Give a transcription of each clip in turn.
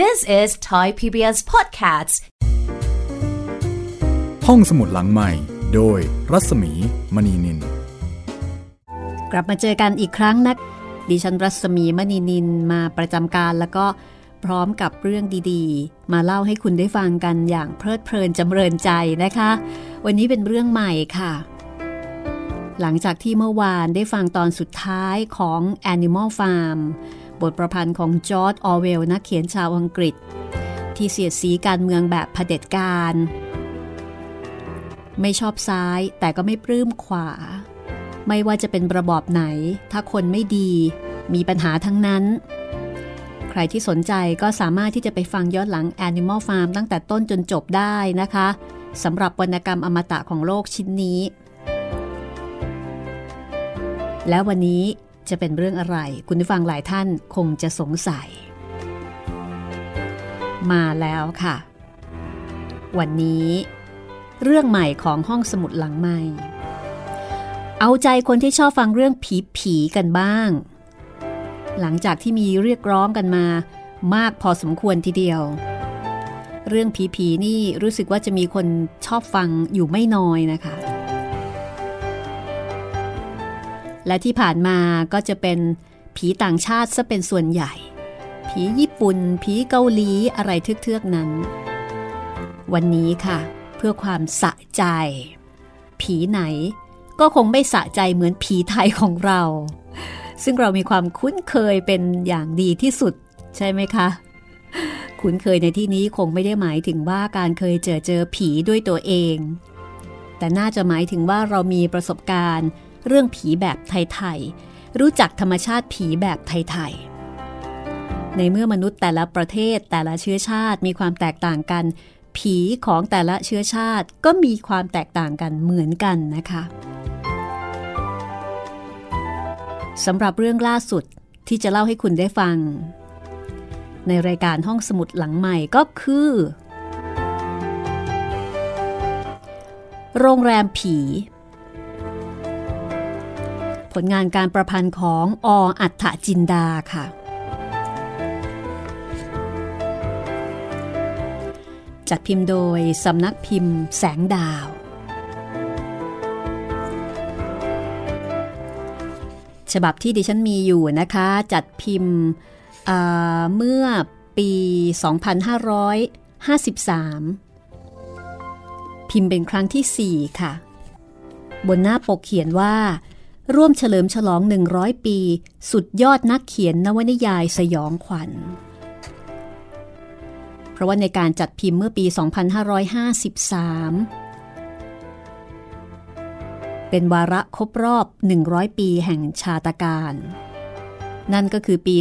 This is Thai PBS Podcasts ห้องสมุดหลังใหม่โดยรัศมีมณีนินกลับมาเจอกันอีกครั้งนะดิฉันรัศมีมณีนินมาประจำการแล้วก็พร้อมกับเรื่องดีๆมาเล่าให้คุณได้ฟังกันอย่างเพลิดเพลินจำเริญใจนะคะวันนี้เป็นเรื่องใหม่ค่ะหลังจากที่เมื่อวานได้ฟังตอนสุดท้ายของ Animal Farm บทประพันธ์ของจอร์จ ออร์เวลล์นักเขียนชาวอังกฤษที่เสียดสีการเมืองแบบเผด็จการไม่ชอบซ้ายแต่ก็ไม่ปลื้มขวาไม่ว่าจะเป็นระบอบไหนถ้าคนไม่ดีมีปัญหาทั้งนั้นใครที่สนใจก็สามารถที่จะไปฟังย้อนหลัง Animal Farm ตั้งแต่ต้นจนจบได้นะคะสำหรับวรรณกรรมอมตะของโลกชิ้นนี้แล้ววันนี้จะเป็นเรื่องอะไรคุณผู้ฟังหลายท่านคงจะสงสัยมาแล้วค่ะวันนี้เรื่องใหม่ของห้องสมุดหลังใหม่เอาใจคนที่ชอบฟังเรื่องผีๆกันบ้างหลังจากที่มีเรียกร้องกันมามากพอสมควรทีเดียวเรื่องผีๆนี่รู้สึกว่าจะมีคนชอบฟังอยู่ไม่น้อยนะคะและที่ผ่านมาก็จะเป็นผีต่างชาติซะเป็นส่วนใหญ่ผีญี่ปุ่นผีเกาหลีอะไรเทือกๆนั้นวันนี้ค่ะเพื่อความสะใจผีไหนก็คงไม่สะใจเหมือนผีไทยของเราซึ่งเรามีความคุ้นเคยเป็นอย่างดีที่สุดใช่ไหมคะคุ้นเคยในที่นี้คงไม่ได้หมายถึงว่าการเคยเจอผีด้วยตัวเองแต่น่าจะหมายถึงว่าเรามีประสบการณ์เรื่องผีแบบไทยๆรู้จักธรรมชาติผีแบบไทยๆในเมื่อมนุษย์แต่ละประเทศแต่ละเชื้อชาติมีความแตกต่างกันผีของแต่ละเชื้อชาติก็มีความแตกต่างกันเหมือนกันนะคะสำหรับเรื่องล่าสุดที่จะเล่าให้คุณได้ฟังในรายการห้องสมุดหลังใหม่ก็คือโรงแรมผีผลงานการประพันธ์ของอ.อัฏฐจินดาค่ะจัดพิมพ์โดยสำนักพิมพ์แสงดาวฉบับที่ดิฉันมีอยู่นะคะจัดพิมพ์เมื่อปี2553พิมพ์เป็นครั้งที่4ค่ะบนหน้าปกเขียนว่าร่วมเฉลิมฉลอง100ปีสุดยอดนักเขียนนวนิยายสยองขวัญเพราะว่าในการจัดพิมพ์เมื่อปี2553เป็นวาระครบรอบ100ปีแห่งชาตการนั่นก็คือปี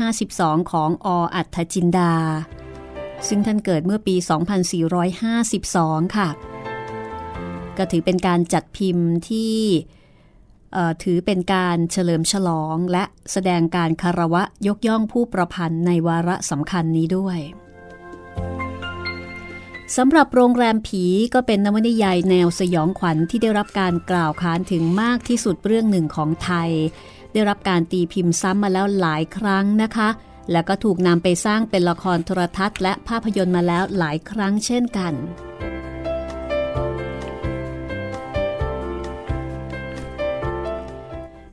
2552ของอ.อัฏฐจินดาซึ่งท่านเกิดเมื่อปี2452ค่ะก็ถือเป็นการจัดพิมพ์ที่ถือเป็นการเฉลิมฉลองและแสดงการคารวะยกย่องผู้ประพันธ์ในวาระสำคัญนี้ด้วยสำหรับโรงแรมผีก็เป็นนวนิยายแนวสยองขวัญที่ได้รับการกล่าวขานถึงมากที่สุดเรื่องหนึ่งของไทยได้รับการตีพิมพ์ซ้ำมาแล้วหลายครั้งนะคะแล้วก็ถูกนำไปสร้างเป็นละครโทรทัศน์และภาพยนตร์มาแล้วหลายครั้งเช่นกัน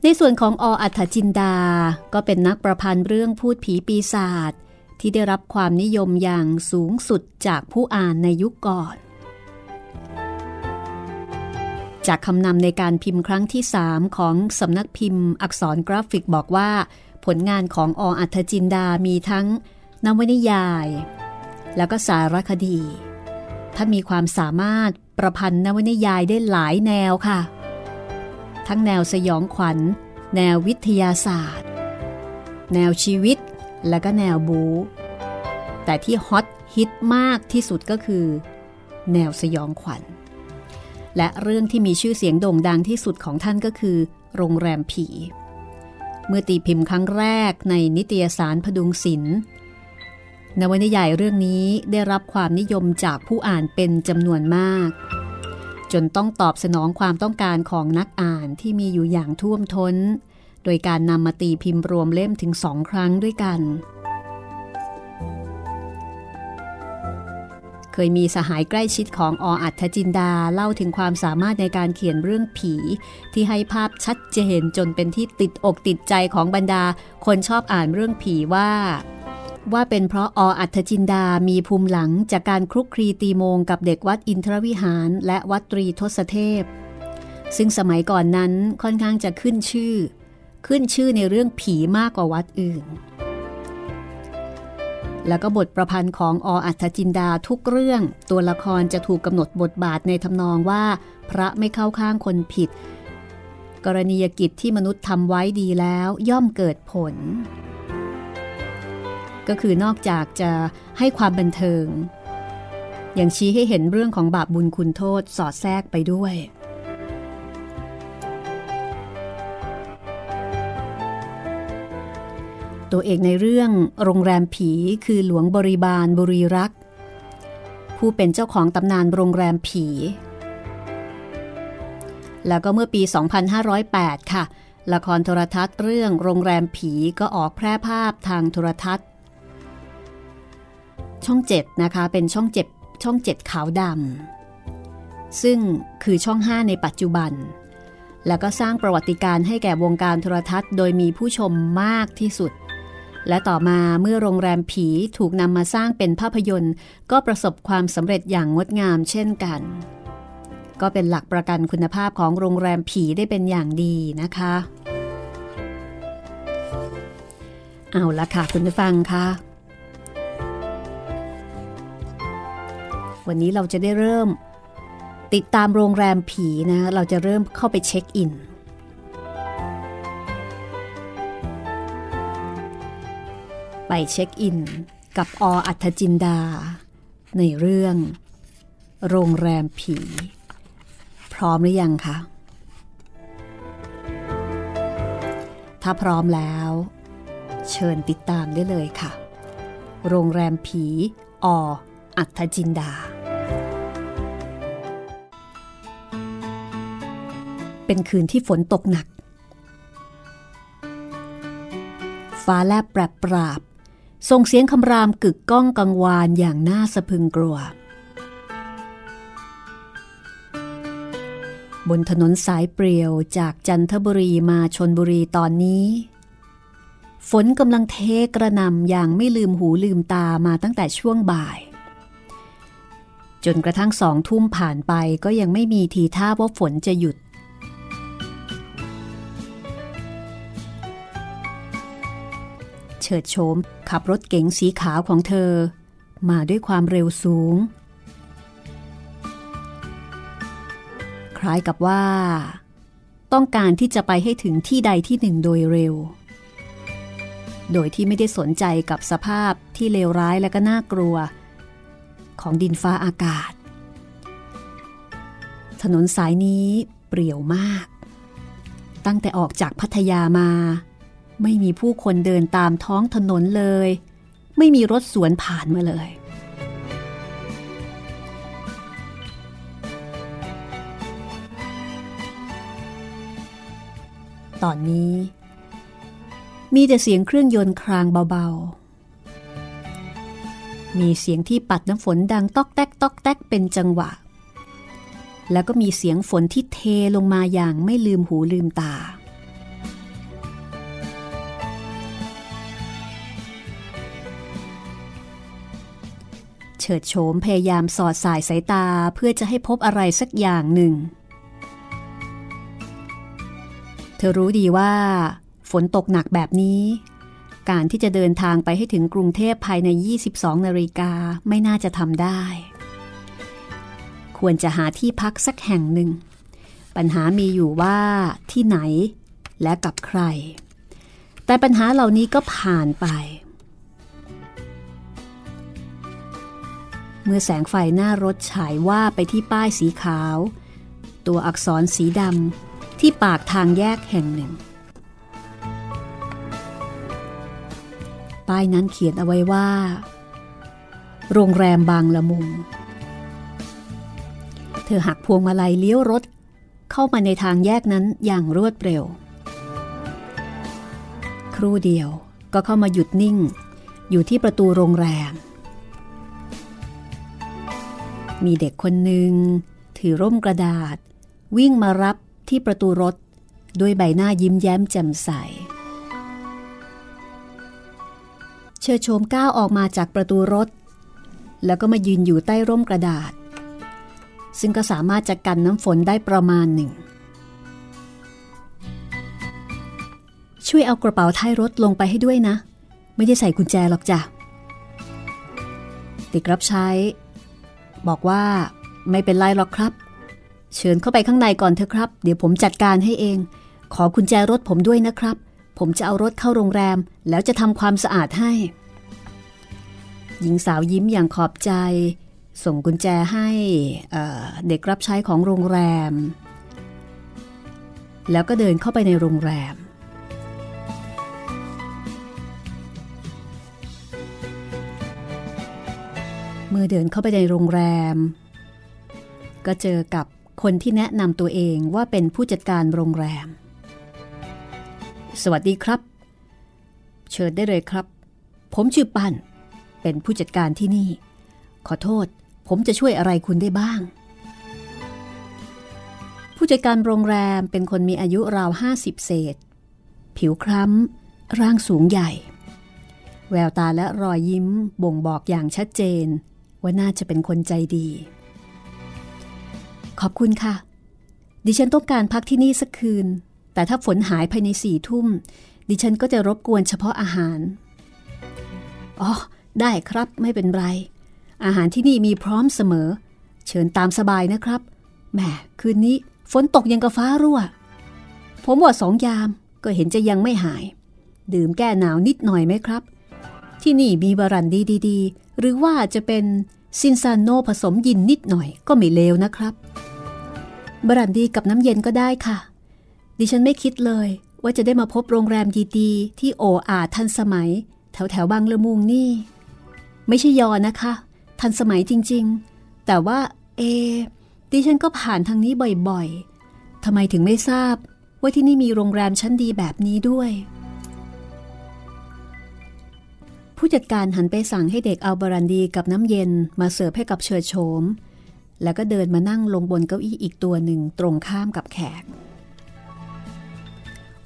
ในส่วนของอ.อัฏฐจินดาก็เป็นนักประพันธ์เรื่องพูดผีปีศาจที่ได้รับความนิยมอย่างสูงสุดจากผู้อ่านในยุคก่อนจากคำนำในการพิมพ์ครั้งที่3ของสำนักพิมพ์อักษรกราฟิกบอกว่าผลงานของอ.อัฏฐจินดามีทั้งนวนิยายแล้วก็สารคดีท่านมีความสามารถประพันธ์นวนิยายได้หลายแนวค่ะทั้งแนวสยองขวัญแนววิทยาศาสตร์แนวชีวิตและก็แนวบู๊แต่ที่ฮอตฮิตมากที่สุดก็คือแนวสยองขวัญและเรื่องที่มีชื่อเสียงโด่งดังที่สุดของท่านก็คือโรงแรมผีเมื่อตีพิมพ์ครั้งแรกในนิตยสารพดุงศิลป์นวนิยายเรื่องนี้ได้รับความนิยมจากผู้อ่านเป็นจำนวนมากจนต้องตอบสนองความต้องการของนักอ่านที่มีอยู่อย่างท่วมท้นโดยการนำมาตีพิมพ์รวมเล่มถึง2 ครั้งด้วยกัน เคยมีสหายใกล้ชิดของอ.อัฐจินดาเล่าถึงความสามารถในการเขียนเรื่องผีที่ให้ภาพชัดเจนจนเป็นที่ติดอกติดใจของบรรดาคนชอบอ่านเรื่องผีว่าเป็นเพราะอ.อัฐจินดามีภูมิหลังจากการคลุกคลีตีโมงกับเด็กวัดอินทรวิหารและวัดตรีทศเทพซึ่งสมัยก่อนนั้นค่อนข้างจะขึ้นชื่อในเรื่องผีมากกว่าวัดอื่นแล้วก็บทประพันธ์ของอ.อัฐจินดาทุกเรื่องตัวละครจะถูกกำหนดบทบาทในทำนองว่าพระไม่เข้าข้างคนผิดกรณียกิจที่มนุษย์ทำไว้ดีแล้วย่อมเกิดผลก็คือนอกจากจะให้ความบันเทิงยังชี้ให้เห็นเรื่องของบาปบุญคุณโทษสอดแทรกไปด้วยตัวเอกในเรื่องโรงแรมผีคือหลวงบริบาลบุรีรักษ์ผู้เป็นเจ้าของตำนานโรงแรมผีแล้วก็เมื่อปี2508ค่ะละครโทรทัศน์เรื่องโรงแรมผีก็ออกแพร่ภาพทางโทรทัศน์ช่อง7นะคะเป็นช่อง7ขาวดำซึ่งคือช่อง5ในปัจจุบันแล้วก็สร้างประวัติการให้แก่วงการโทรทัศน์โดยมีผู้ชมมากที่สุดและต่อมาเมื่อโรงแรมผีถูกนำมาสร้างเป็นภาพยนตร์ก็ประสบความสำเร็จอย่างงดงามเช่นกันก็เป็นหลักประกันคุณภาพของโรงแรมผีได้เป็นอย่างดีนะคะเอาละค่ะคุณผู้ฟังค่ะวันนี้เราจะได้เริ่มติดตามโรงแรมผีนะเราจะเริ่มเข้าไปเช็คอินไปเช็คอินกับอ.อัฐจินดาในเรื่องโรงแรมผีพร้อมหรือยังคะถ้าพร้อมแล้วเชิญติดตามได้เลยค่ะโรงแรมผีอ.อัฐจินดาเป็นคืนที่ฝนตกหนักฟ้าแลบแปรปราบส่งเสียงคำรามกึกก้องกังวานอย่างน่าสะพรึงกลัวบนถนนสายเปลี่ยวจากจันทบุรีมาชลบุรีตอนนี้ฝนกำลังเทกระหน่ำอย่างไม่ลืมหูลืมตามาตั้งแต่ช่วงบ่ายจนกระทั่ง2 ทุ่มผ่านไปก็ยังไม่มีทีท่าว่าฝนจะหยุดเฉิดโฉมขับรถเก๋งสีขาวของเธอมาด้วยความเร็วสูงคล้ายกับว่าต้องการที่จะไปให้ถึงที่ใดที่หนึ่งโดยเร็วโดยที่ไม่ได้สนใจกับสภาพที่เลวร้ายและก็น่ากลัวของดินฟ้าอากาศถนนสายนี้เปรี่ยวมากตั้งแต่ออกจากพัทยามาไม่มีผู้คนเดินตามท้องถนนเลยไม่มีรถสวนผ่านมาเลยตอนนี้มีแต่เสียงเครื่องยนต์ครางเบาๆมีเสียงที่ปัดน้ำฝนดังตอกแตกตอกแตกเป็นจังหวะแล้วก็มีเสียงฝนที่เทลงมาอย่างไม่ลืมหูลืมตาเฉิดโฉมพยายามสอดสายสายตาเพื่อจะให้พบอะไรสักอย่างหนึ่งเธอรู้ดีว่าฝนตกหนักแบบนี้การที่จะเดินทางไปให้ถึงกรุงเทพภายใน22 นาฬิกาไม่น่าจะทำได้ควรจะหาที่พักสักแห่งหนึ่งปัญหามีอยู่ว่าที่ไหนและกับใครแต่ปัญหาเหล่านี้ก็ผ่านไปเมื่อแสงไฟหน้ารถฉายว่าไปที่ป้ายสีขาวตัวอักษรสีดำที่ปากทางแยกแห่งหนึ่งป้ายนั้นเขียนเอาไว้ว่าโรงแรมบางละมุงเธอหักพวงมาลัยเลี้ยวรถเข้ามาในทางแยกนั้นอย่างรวดเร็วครู่เดียวก็เข้ามาหยุดนิ่งอยู่ที่ประตูโรงแรม มีเด็กคนหนึ่งถือร่มกระดาษวิ่งมารับที่ประตูรถด้วยใบหน้ายิ้มแย้มแจ่มใสเชอโฉมก้าวออกมาจากประตูรถแล้วก็มายืนอยู่ใต้ร่มกระดาษซึ่งก็สามารถจะกันน้ำฝนได้ประมาณหนึ่งช่วยเอากระเป๋าท้ายรถลงไปให้ด้วยนะไม่ได้ใส่กุญแจหรอกจ้ะเด็กรับใช้บอกว่าไม่เป็นไรหรอกครับเชิญเข้าไปข้างในก่อนเถอะครับเดี๋ยวผมจัดการให้เองขอกุญแจรถผมด้วยนะครับผมจะเอารถเข้าโรงแรมแล้วจะทำความสะอาดให้หญิงสาวยิ้มอย่างขอบใจส่งกุญแจให้เด็กรับใช้ของโรงแรมแล้วก็เดินเข้าไปในโรงแรมเมื่อเดินเข้าไปในโรงแรมก็เจอกับคนที่แนะนำตัวเองว่าเป็นผู้จัดการโรงแรมสวัสดีครับเชิญได้เลยครับผมชื่อปันเป็นผู้จัดการที่นี่ขอโทษผมจะช่วยอะไรคุณได้บ้างผู้จัดการโรงแรมเป็นคนมีอายุราว50เศษผิวคล้ำร่างสูงใหญ่แววตาและรอยยิ้มบ่งบอกอย่างชัดเจนว่าน่าจะเป็นคนใจดีขอบคุณค่ะดิฉันต้องการพักที่นี่สักคืนแต่ถ้าฝนหายภายใน4 ทุ่มดิฉันก็จะรบกวนเฉพาะอาหารอ๋อได้ครับไม่เป็นไรอาหารที่นี่มีพร้อมเสมอเชิญตามสบายนะครับแหมคืนนี้ฝนตกยังกับฟ้ารั่วผมว่า2 ยามก็เห็นจะยังไม่หายดื่มแก้หนาวนิดหน่อยไหมครับที่นี่มีบารันดีดีๆหรือว่าจะเป็นซินซานโนผสมยินนิดหน่อยก็ไม่เลวนะครับบารันดีกับน้ำเย็นก็ได้ค่ะดิฉันไม่คิดเลยว่าจะได้มาพบโรงแรมดีๆที่โออาทันสมัยแถวๆบางละมุงนี่ไม่ใช่ยอนะคะทันสมัยจริงๆแต่ว่าดิฉันก็ผ่านทางนี้บ่อยๆทำไมถึงไม่ทราบว่าที่นี่มีโรงแรมชั้นดีแบบนี้ด้วยผู้จัดการหันไปสั่งให้เด็กเอาบารันดีกับน้ำเย็นมาเสิร์ฟให้กับเชอโฉมแล้วก็เดินมานั่งลงบนเก้าอี้อีกตัวหนึ่งตรงข้ามกับแขก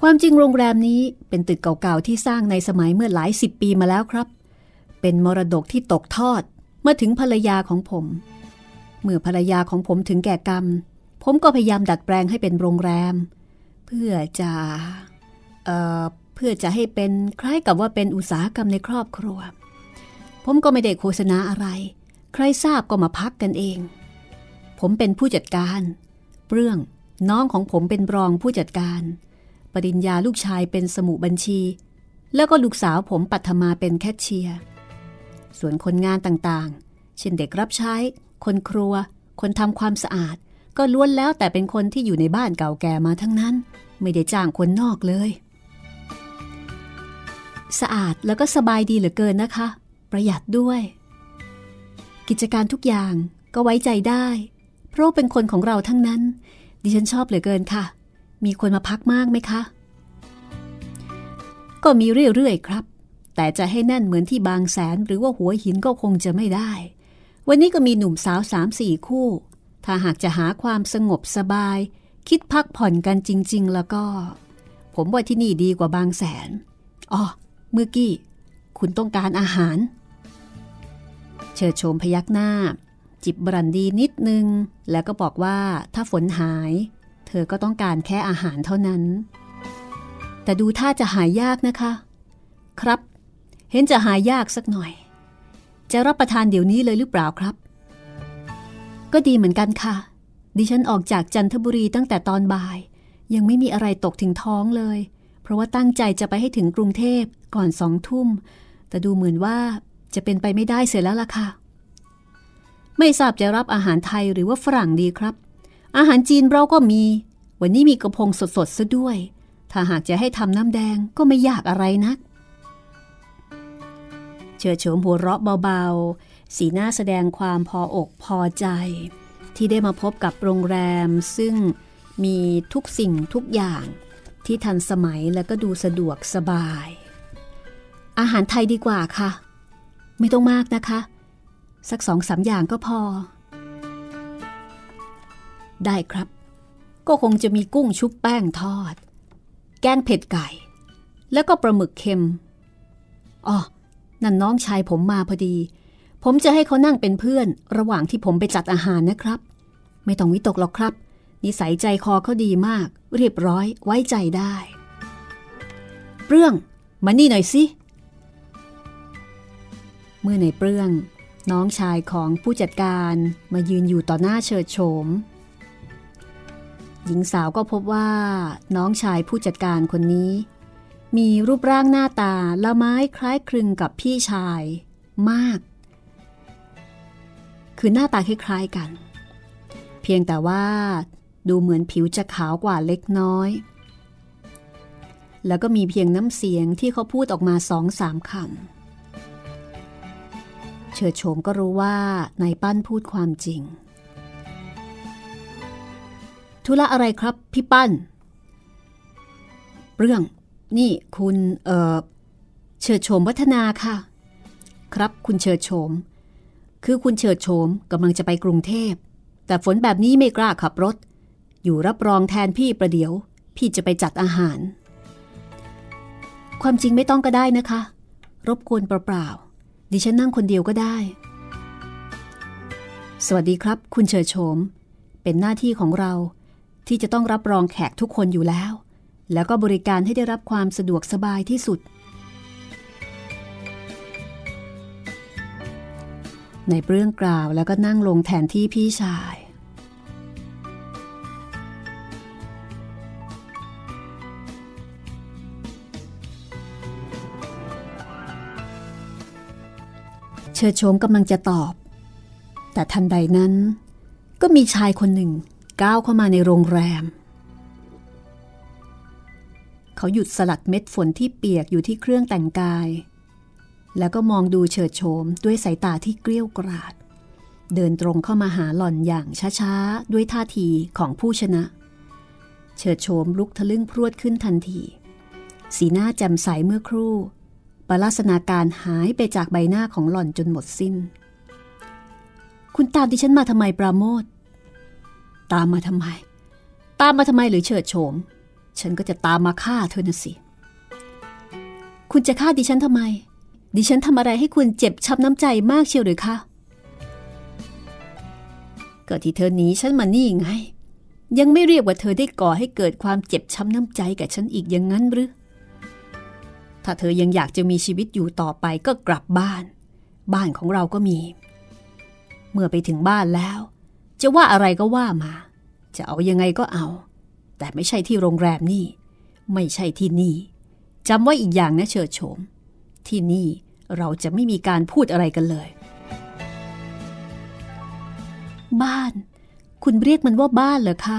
ความจริงโรงแรมนี้เป็นตึกเก่าๆที่สร้างในสมัยเมื่อหลาย10 ปีมาแล้วครับเป็นมรดกที่ตกทอดมาถึงภรรยาของผมเมื่อภรรยาของผมถึงแก่กรรมผมก็พยายามดัดแปลงให้เป็นโรงแรมเพื่อจะให้เป็นคล้ายกับว่าเป็นอุตสาหกรรมในครอบครัวผมก็ไม่ได้โฆษณาอะไรใครทราบก็มาพักกันเองผมเป็นผู้จัดการเปลื้องน้องของผมเป็นรองผู้จัดการปริญญาลูกชายเป็นสมุบัญชีแล้วก็ลูกสาวผมปัทมาเป็นแคชเชียร์ส่วนคนงานต่างๆเช่นเด็กรับใช้คนครัวคนทำความสะอาดก็ล้วนแล้วแต่เป็นคนที่อยู่ในบ้านเก่าแก่มาทั้งนั้นไม่ได้จ้างคนนอกเลยสะอาดแล้วก็สบายดีเหลือเกินนะคะประหยัดด้วยกิจการทุกอย่างก็ไว้ใจได้เพราะเป็นคนของเราทั้งนั้นดิฉันชอบเหลือเกินค่ะมีคนมาพักมากไหมคะก็มีเรื่อยๆครับแต่จะให้แน่นเหมือนที่บางแสนหรือว่าหัวหินก็คงจะไม่ได้วันนี้ก็มีหนุ่มสาว 3-4 คู่ถ้าหากจะหาความสงบสบายคิดพักผ่อนกันจริงๆแล้วก็ผมว่าที่นี่ดีกว่าบางแสนอ๋อเมื่อกี้คุณต้องการอาหารเชิดโฉมพยักหน้าจิบบรันดีนิดนึงแล้วก็บอกว่าถ้าฝนหายเธอก็ต้องการแค่อาหารเท่านั้นแต่ดูท่าจะหายยากนะคะครับเห็นจะหายยากสักหน่อยจะรับประทานเดี๋ยวนี้เลยหรือเปล่าครับก็ดีเหมือนกันค่ะดิฉันออกจากจันทบุรีตั้งแต่ตอนบ่ายยังไม่มีอะไรตกถึงท้องเลยเพราะว่าตั้งใจจะไปให้ถึงกรุงเทพก่อน20 ทุ่มแต่ดูเหมือนว่าจะเป็นไปไม่ได้เสียแล้วล่ะค่ะไม่ทราบจะรับอาหารไทยหรือว่าฝรั่งดีครับอาหารจีนเราก็มีวันนี้มีกระพงสดๆซะด้วยถ้าหากจะให้ทำน้ำแดงก็ไม่ยากอะไรนักเชอโฉมหัวเราะเบาๆสีหน้าแสดงความพออกพอใจที่ได้มาพบกับโรงแรมซึ่งมีทุกสิ่งทุกอย่างที่ทันสมัยแล้วก็ดูสะดวกสบายอาหารไทยดีกว่าค่ะไม่ต้องมากนะคะสัก 2-3 อย่างก็พอ ได้ครับก็คงจะมีกุ้งชุบแป้งทอดแกงเผ็ดไก่แล้วก็ปลาหมึกเค็มอ๋อนั่นน้องชายผมมาพอดีผมจะให้เขานั่งเป็นเพื่อนระหว่างที่ผมไปจัดอาหารนะครับไม่ต้องวิตกหรอกครับนิสัยใจคอเขาดีมากเรียบร้อยไว้ใจได้เปรื่องมานี่หน่อยสิเมื่อในเปรื่องน้องชายของผู้จัดการมายืนอยู่ต่อหน้าเชิดโฉมหญิงสาวก็พบว่าน้องชายผู้จัดการคนนี้มีรูปร่างหน้าตาละไม้คล้ายคลึงกับพี่ชายมากคือหน้าตาคล้ายๆกันเพียงแต่ว่าดูเหมือนผิวจะขาวกว่าเล็กน้อยแล้วก็มีเพียงน้ำเสียงที่เขาพูดออกมา 2-3 คำเฉิดโฉมก็รู้ว่านายปั้นพูดความจริงธุระอะไรครับพี่ปั้นเรื่องนี่คุณเฉิดโฉมวัฒนาค่ะครับคุณเฉิดโฉมคือคุณเฉิดโฉมกำลังจะไปกรุงเทพแต่ฝนแบบนี้ไม่กล้าขับรถอยู่รับรองแทนพี่ประเดี๋ยวพี่จะไปจัดอาหารความจริงไม่ต้องก็ได้นะคะรบกวนเปล่าๆดิฉันนั่งคนเดียวก็ได้สวัสดีครับคุณเฉิดโฉมเป็นหน้าที่ของเราที่จะต้องรับรองแขกทุกคนอยู่แล้วแล้วก็บริการให้ได้รับความสะดวกสบายที่สุดในเรื่องกล่าวแล้วก็นั่งลงแทนที่พี่ชายเชิดโฉมกำลังจะตอบแต่ทันใดนั้นก็มีชายคนหนึ่งก้าวเข้ามาในโรงแรมเขาหยุดสลัดเม็ดฝนที่เปียกอยู่ที่เครื่องแต่งกายแล้วก็มองดูเฉิดโฉมด้วยสายตาที่เกลี้ยวกราดเดินตรงเข้ามาหาหล่อนอย่างช้าๆด้วยท่าทีของผู้ชนะเฉิดโฉมลุกทะลึ่งพรวดขึ้นทันทีสีหน้าแจ่มใสเมื่อครู่ปลัสนาการหายไปจากใบหน้าของหล่อนจนหมดสิ้นคุณตามดิฉันมาทำไมปราโมทตามมาทำไมหรือเฉิดโฉมฉันก็จะตามมาฆ่าเธอนะสิคุณจะฆ่าดิฉันทำไมดิฉันทำอะไรให้คุณเจ็บช้ำน้ำใจมากเชียวหรือคะก็ที่เธอหนีฉันมานี่ไงยังไม่เรียกว่าเธอได้ก่อให้เกิดความเจ็บช้ำน้ำใจกับฉันอีกอย่างนั้นหรือถ้าเธอยังอยากจะมีชีวิตอยู่ต่อไปก็กลับบ้านของเราก็มีเมื่อไปถึงบ้านแล้วจะว่าอะไรก็ว่ามาจะเอายังไงก็เอาแต่ไม่ใช่ที่โรงแรมนี่ไม่ใช่ที่นี่จำไว้อีกอย่างนะเฉิดโฉมที่นี่เราจะไม่มีการพูดอะไรกันเลยบ้านคุณเรียกมันว่าบ้านเหรอคะ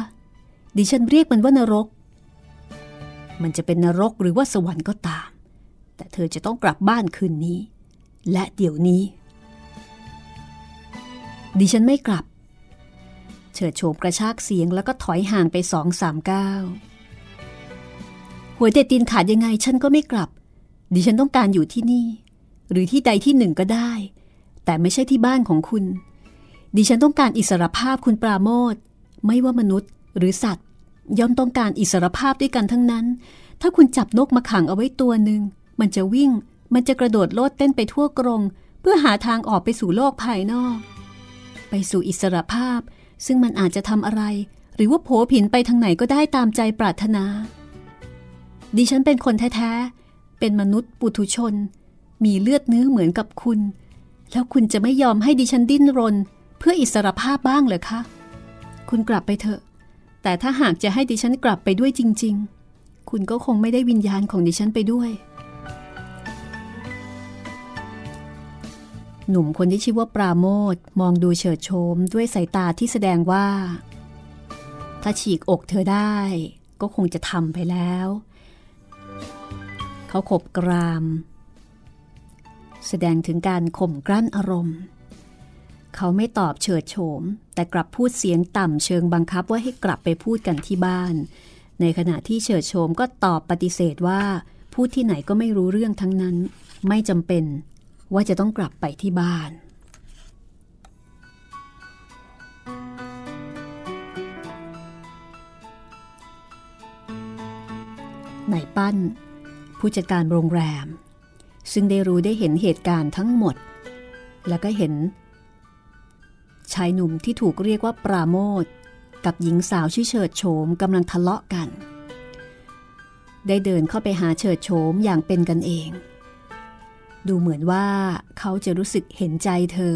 ดิฉันเรียกมันว่านรกมันจะเป็นนรกหรือว่าสวรรค์ก็ตามแต่เธอจะต้องกลับบ้านคืนนี้และเดี๋ยวนี้ดิฉันไม่กลับเฉิดโฉมกระชากเสียงแล้วก็ถอยห่างไป 2-3 ก้าวหัวเด็ดตีนขาดยังไงฉันก็ไม่กลับดิฉันต้องการอยู่ที่นี่หรือที่ใดที่หนึ่งก็ได้แต่ไม่ใช่ที่บ้านของคุณดิฉันต้องการอิสรภาพคุณปราโมทย์ไม่ว่ามนุษย์หรือสัตว์ย่อมต้องการอิสรภาพด้วยกันทั้งนั้นถ้าคุณจับนกมาขังเอาไว้ตัวหนึ่งมันจะวิ่งมันจะกระโดดโลดเต้นไปทั่วกรงเพื่อหาทางออกไปสู่โลกภายนอกไปสู่อิสรภาพซึ่งมันอาจจะทำอะไรหรือว่าโผผินไปทางไหนก็ได้ตามใจปรารถนาดิฉันเป็นคนแท้ๆเป็นมนุษย์ปุถุชนมีเลือดเนื้อเหมือนกับคุณแล้วคุณจะไม่ยอมให้ดิฉันดิ้นรนเพื่ออิสรภาพบ้างเหรอคะคุณกลับไปเถอะแต่ถ้าหากจะให้ดิฉันกลับไปด้วยจริงๆคุณก็คงไม่ได้วิญญาณของดิฉันไปด้วยหนุ่มคนที่ชื่อว่าปราโมทย์มองดูเฉิดโฉมด้วยสายตาที่แสดงว่าถ้าฉีกอกเธอได้ก็คงจะทำไปแล้วเขาขบกรามแสดงถึงการข่มกลั้นอารมณ์เขาไม่ตอบเฉิดโฉมแต่กลับพูดเสียงต่ำเชิงบังคับว่าให้กลับไปพูดกันที่บ้านในขณะที่เฉิดโฉมก็ตอบปฏิเสธว่าพูดที่ไหนก็ไม่รู้เรื่องทั้งนั้นไม่จำเป็นว่าจะต้องกลับไปที่บ้าน นายปั้นผู้จัดการโรงแรมซึ่งได้รู้ได้เห็นเหตุการณ์ทั้งหมดแล้วก็เห็นชายหนุ่มที่ถูกเรียกว่าปราโมทกับหญิงสาวชื่อเฉิดโฉมกำลังทะเลาะกันได้เดินเข้าไปหาเฉิดโฉมอย่างเป็นกันเองดูเหมือนว่าเขาจะรู้สึกเห็นใจเธอ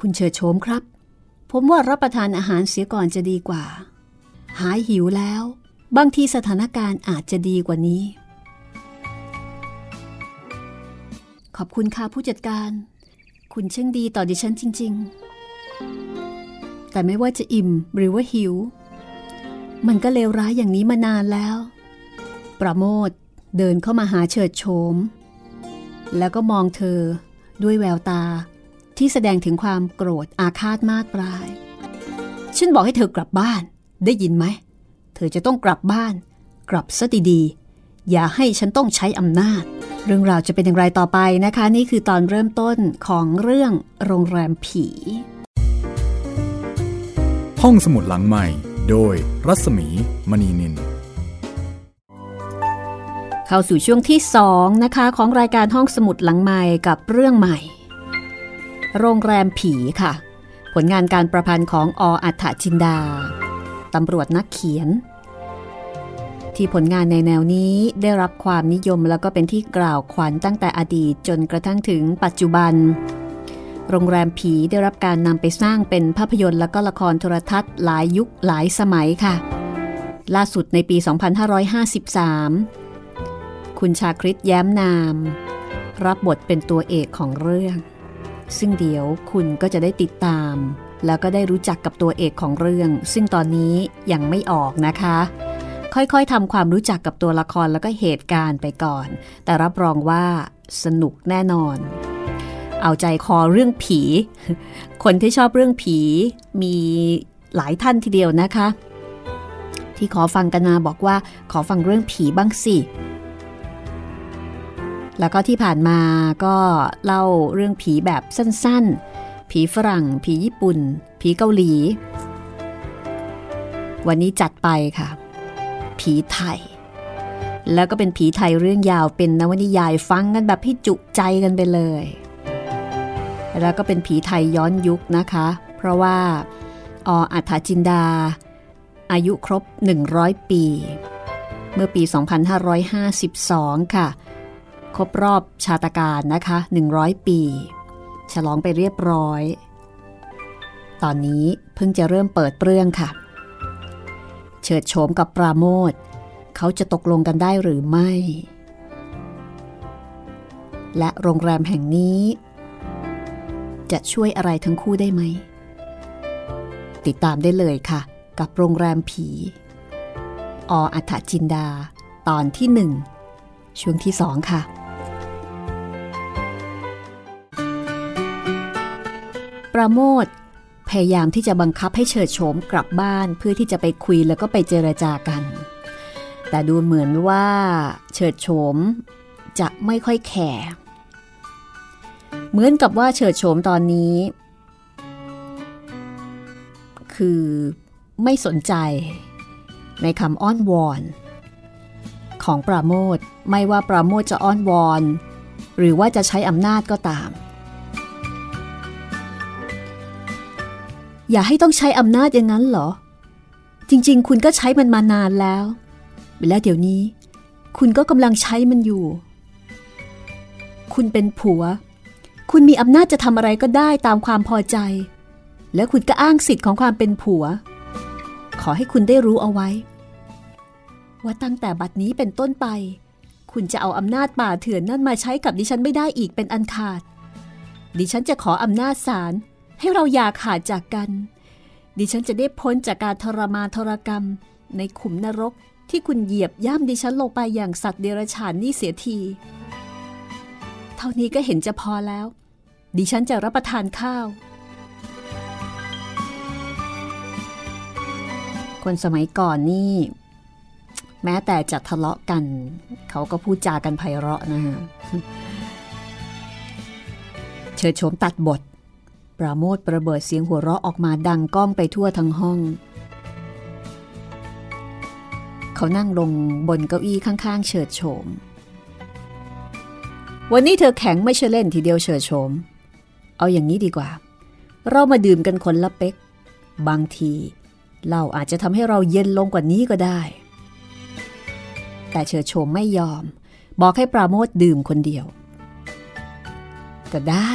คุณเฉิดโฉมครับผมว่ารับประทานอาหารเสียก่อนจะดีกว่าหายหิวแล้วบางทีสถานการณ์อาจจะดีกว่านี้ขอบคุณค่ะผู้จัดการคุณช่างดีต่อดิฉันจริงๆแต่ไม่ว่าจะอิ่มหรือว่าหิวมันก็เลวร้ายอย่างนี้มานานแล้วประโมทเดินเข้ามาหาเฉิดโฉมแล้วก็มองเธอด้วยแววตาที่แสดงถึงความโกรธอาฆาตมาตร้ายฉันบอกให้เธอกลับบ้านได้ยินไหมเธอจะต้องกลับบ้านกลับซะดีๆอย่าให้ฉันต้องใช้อำนาจเรื่องราวจะเป็นอย่างไรต่อไปนะคะนี่คือตอนเริ่มต้นของเรื่องโรงแรมผีห้องสมุดหลังใหม่โดยรัศมีมณีนินเข้าสู่ช่วงที่2นะคะของรายการห้องสมุดหลังใหม่กับเรื่องใหม่โรงแรมผีค่ะผลงานการประพันธ์ของอ.อัฏฐจินดาตำรวจนักเขียนที่ผลงานในแนวนี้ได้รับความนิยมแล้วก็เป็นที่กล่าวขวัญตั้งแต่อดีตจนกระทั่งถึงปัจจุบันโรงแรมผีได้รับการนำไปสร้างเป็นภาพยนตร์และก็ละครโทรทัศน์หลายยุคหลายสมัยค่ะล่าสุดในปี 2553 คุณชาคริตแย้มนามรับบทเป็นตัวเอกของเรื่องซึ่งเดี๋ยวคุณก็จะได้ติดตามแล้วก็ได้รู้จักกับตัวเอกของเรื่องซึ่งตอนนี้ยังไม่ออกนะคะค่อยๆทำความรู้จักกับตัวละครแล้วก็เหตุการณ์ไปก่อนแต่รับรองว่าสนุกแน่นอนเอาใจคอเรื่องผีคนที่ชอบเรื่องผีมีหลายท่านทีเดียวนะคะที่ขอฟังกันมาบอกว่าขอฟังเรื่องผีบ้างสิแล้วก็ที่ผ่านมาก็เล่าเรื่องผีแบบสั้นๆผีฝรั่งผีญี่ปุ่นผีเกาหลีวันนี้จัดไปค่ะผีไทยแล้วก็เป็นผีไทยเรื่องยาวเป็นนวนิยายฟังกันแบบให้จุใจกันไปเลยแล้วก็เป็นผีไทยย้อนยุคนะคะเพราะว่าอ.อัฏฐจินดาอายุครบ100ปีเมื่อปี2552ค่ะครบรอบชาตการนะคะ100ปีฉลองไปเรียบร้อยตอนนี้เพิ่งจะเริ่มเปิดเรื่องค่ะเฉิดโฉมกับปราโมทเขาจะตกลงกันได้หรือไม่และโรงแรมแห่งนี้จะช่วยอะไรทั้งคู่ได้ไหมติดตามได้เลยค่ะกับโรงแรมผีอ.อัฏฐจินดาตอนที่1ช่วงที่2ค่ะประโมทพยายามที่จะบังคับให้เฉิดโฉมกลับบ้านเพื่อที่จะไปคุยแล้วก็ไปเจรจากันแต่ดูเหมือนว่าเฉิดโฉมจะไม่ค่อยแคร์เหมือนกับว่าเฉิดโฉมตอนนี้คือไม่สนใจในคำอ้อนวอนของปราโมทไม่ว่าปราโมทจะอ้อนวอนหรือว่าจะใช้อำนาจก็ตามอย่าให้ต้องใช้อำนาจอย่างนั้นเหรอจริงๆคุณก็ใช้มันมานานแล้วและเดี๋ยวนี้คุณก็กำลังใช้มันอยู่คุณเป็นผัวคุณมีอำนาจจะทำอะไรก็ได้ตามความพอใจและคุณก็อ้างสิทธิ์ของความเป็นผัวขอให้คุณได้รู้เอาไว้ว่าตั้งแต่บัดนี้เป็นต้นไปคุณจะเอาอำนาจป่าเถื่อนนั่นมาใช้กับดิฉันไม่ได้อีกเป็นอันขาดดิฉันจะขออำนาจศาลให้เราอย่าขาดจากกันดิฉันจะได้พ้นจากการทรมานทรกรรมในขุมนรกที่คุณเหยียบย่ำดิฉันลงไปอย่างสัตว์เดรัจฉานนี่เสียทีเท่านี้ก็เห็นจะพอแล้วดิฉันจะรับประทานข้าวคนสมัยก่อนนี่แม้แต่จะทะเลาะกันเขาก็พูดจากันไพเราะนะฮะเชิดโฉมตัดบทปราโมทประเบิดเสียงหัวเราะออกมาดังก้องไปทั่วทั้งห้อง เขานั่งลงบนเก้าอี้ข้างๆเฉิดโฉมวันนี้เธอแข็งไม่ใช่เล่นทีเดียวเฉิดโฉมเอาอย่างนี้ดีกว่าเรามาดื่มกันคนละเป๊กบางทีเหล้าอาจจะทำให้เราเย็นลงกว่านี้ก็ได้แต่เฉิดโฉมไม่ยอมบอกให้ปราโมทดื่มคนเดียวก็ได้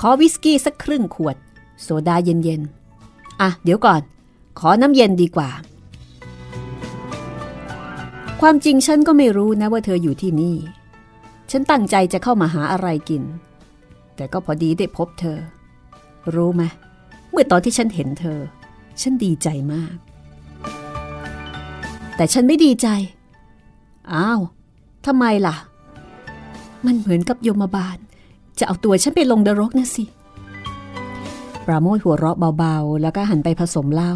ขอวิสกี้สักครึ่งขวดโซดาเย็นๆอ่ะเดี๋ยวก่อนขอน้ำเย็นดีกว่าความจริงฉันก็ไม่รู้นะว่าเธออยู่ที่นี่ฉันตั้งใจจะเข้ามาหาอะไรกินแต่ก็พอดีได้พบเธอรู้ไหมเมื่อตอนที่ฉันเห็นเธอฉันดีใจมากแต่ฉันไม่ดีใจอ้าวทำไมล่ะมันเหมือนกับยมบาลจะเอาตัวฉันไปลงนรกนะสิปราโมทย์หัวเราะเบาๆแล้วก็หันไปผสมเหล้า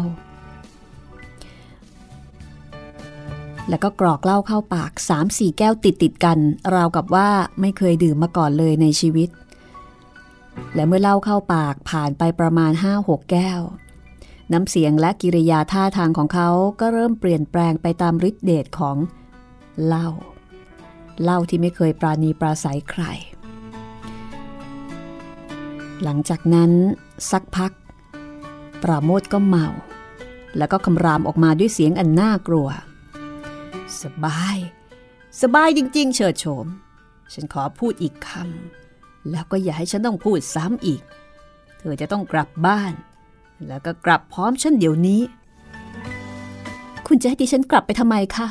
แล้วก็กรอกเหล้าเข้าปาก 3-4 แก้วติดๆกันราวกับว่าไม่เคยดื่มมาก่อนเลยในชีวิตและเมื่อเหล้าเข้าปากผ่านไปประมาณ 5-6 แก้วน้ำเสียงและกิริยาท่าทางของเขาก็เริ่มเปลี่ยนแปลงไปตามฤทธิ์เดชของเหล้าที่ไม่เคยปราณีปราศัยใครหลังจากนั้นสักพักปราโมทย์ก็เมาแล้วก็คำรามออกมาด้วยเสียงอันน่ากลัวสบายจริงๆเฉิดโฉมฉันขอพูดอีกคำแล้วก็อย่าให้ฉันต้องพูดซ้ำอีกเธอจะต้องกลับบ้านแล้วก็กลับพร้อมฉันเดี๋ยวนี้คุณจะให้ดิฉันกลับไปทำไมคะ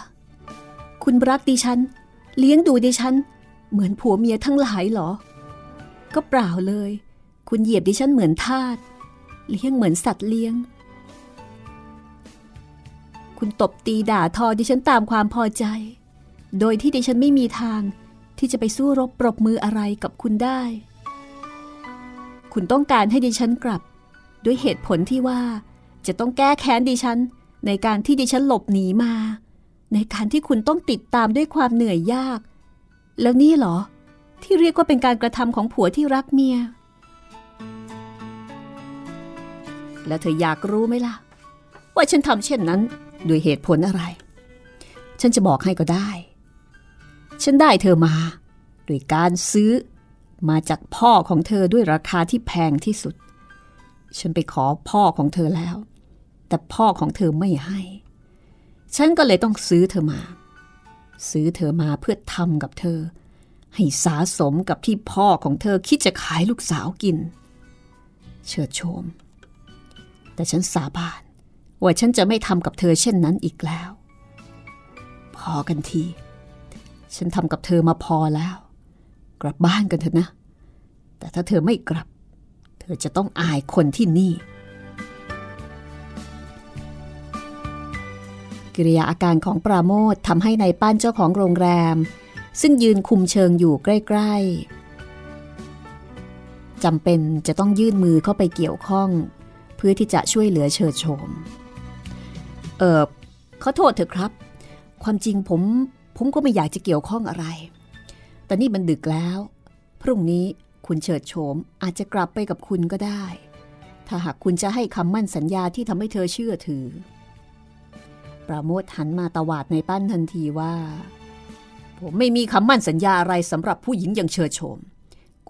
คุณรักดิฉันเลี้ยงดูดิฉันเหมือนผัวเมียทั้งหลายหรอก็เปล่าเลยคุณเหยียบดิฉันเหมือนทาสเลี้ยงเหมือนสัตว์เลี้ยงคุณตบตีด่าทอดิฉันตามความพอใจโดยที่ดิฉันไม่มีทางที่จะไปสู้รบปรบมืออะไรกับคุณได้คุณต้องการให้ดิฉันกลับด้วยเหตุผลที่ว่าจะต้องแก้แค้นดิฉันในการที่ดิฉันหลบหนีมาในการที่คุณต้องติดตามด้วยความเหนื่อยยากแล้วนี่เหรอที่เรียกว่าเป็นการกระทำของผัวที่รักเมียแล้วเธออยากรู้ไหมล่ะว่าฉันทำเช่นนั้นด้วยเหตุผลอะไรฉันจะบอกให้ก็ได้ฉันได้เธอมาโดยการซื้อมาจากพ่อของเธอด้วยราคาที่แพงที่สุดฉันไปขอพ่อของเธอแล้วแต่พ่อของเธอไม่ให้ฉันก็เลยต้องซื้อเธอมาเพื่อทำกับเธอให้สาสมกับที่พ่อของเธอคิดจะขายลูกสาวกินเชิดโฉมแต่ฉันสาบานว่าฉันจะไม่ทำกับเธอเช่นนั้นอีกแล้วพอกันทีฉันทำกับเธอมาพอแล้วกลับบ้านกันเถอะนะแต่ถ้าเธอไม่กลับเธอจะต้องอายคนที่นี่กิริยาอาการของปราโมทย์ทำให้นายปั้นเจ้าของโรงแรมซึ่งยืนคุมเชิงอยู่ใกล้ๆจำเป็นจะต้องยื่นมือเข้าไปเกี่ยวข้องเพื่อที่จะช่วยเหลือเฉิดโฉมขอโทษเถอะครับความจริงผมก็ไม่อยากจะเกี่ยวข้องอะไรแต่นี่มันดึกแล้วพรุ่งนี้คุณเฉิดโฉมอาจจะกลับไปกับคุณก็ได้ถ้าหากคุณจะให้คำมั่นสัญญาที่ทำให้เธอเชื่อถือปราโมทย์หันมาตวาดในปั้นทันทีว่าผมไม่มีคำมั่นสัญญาอะไรสำหรับผู้หญิงอย่างเฉิดโฉม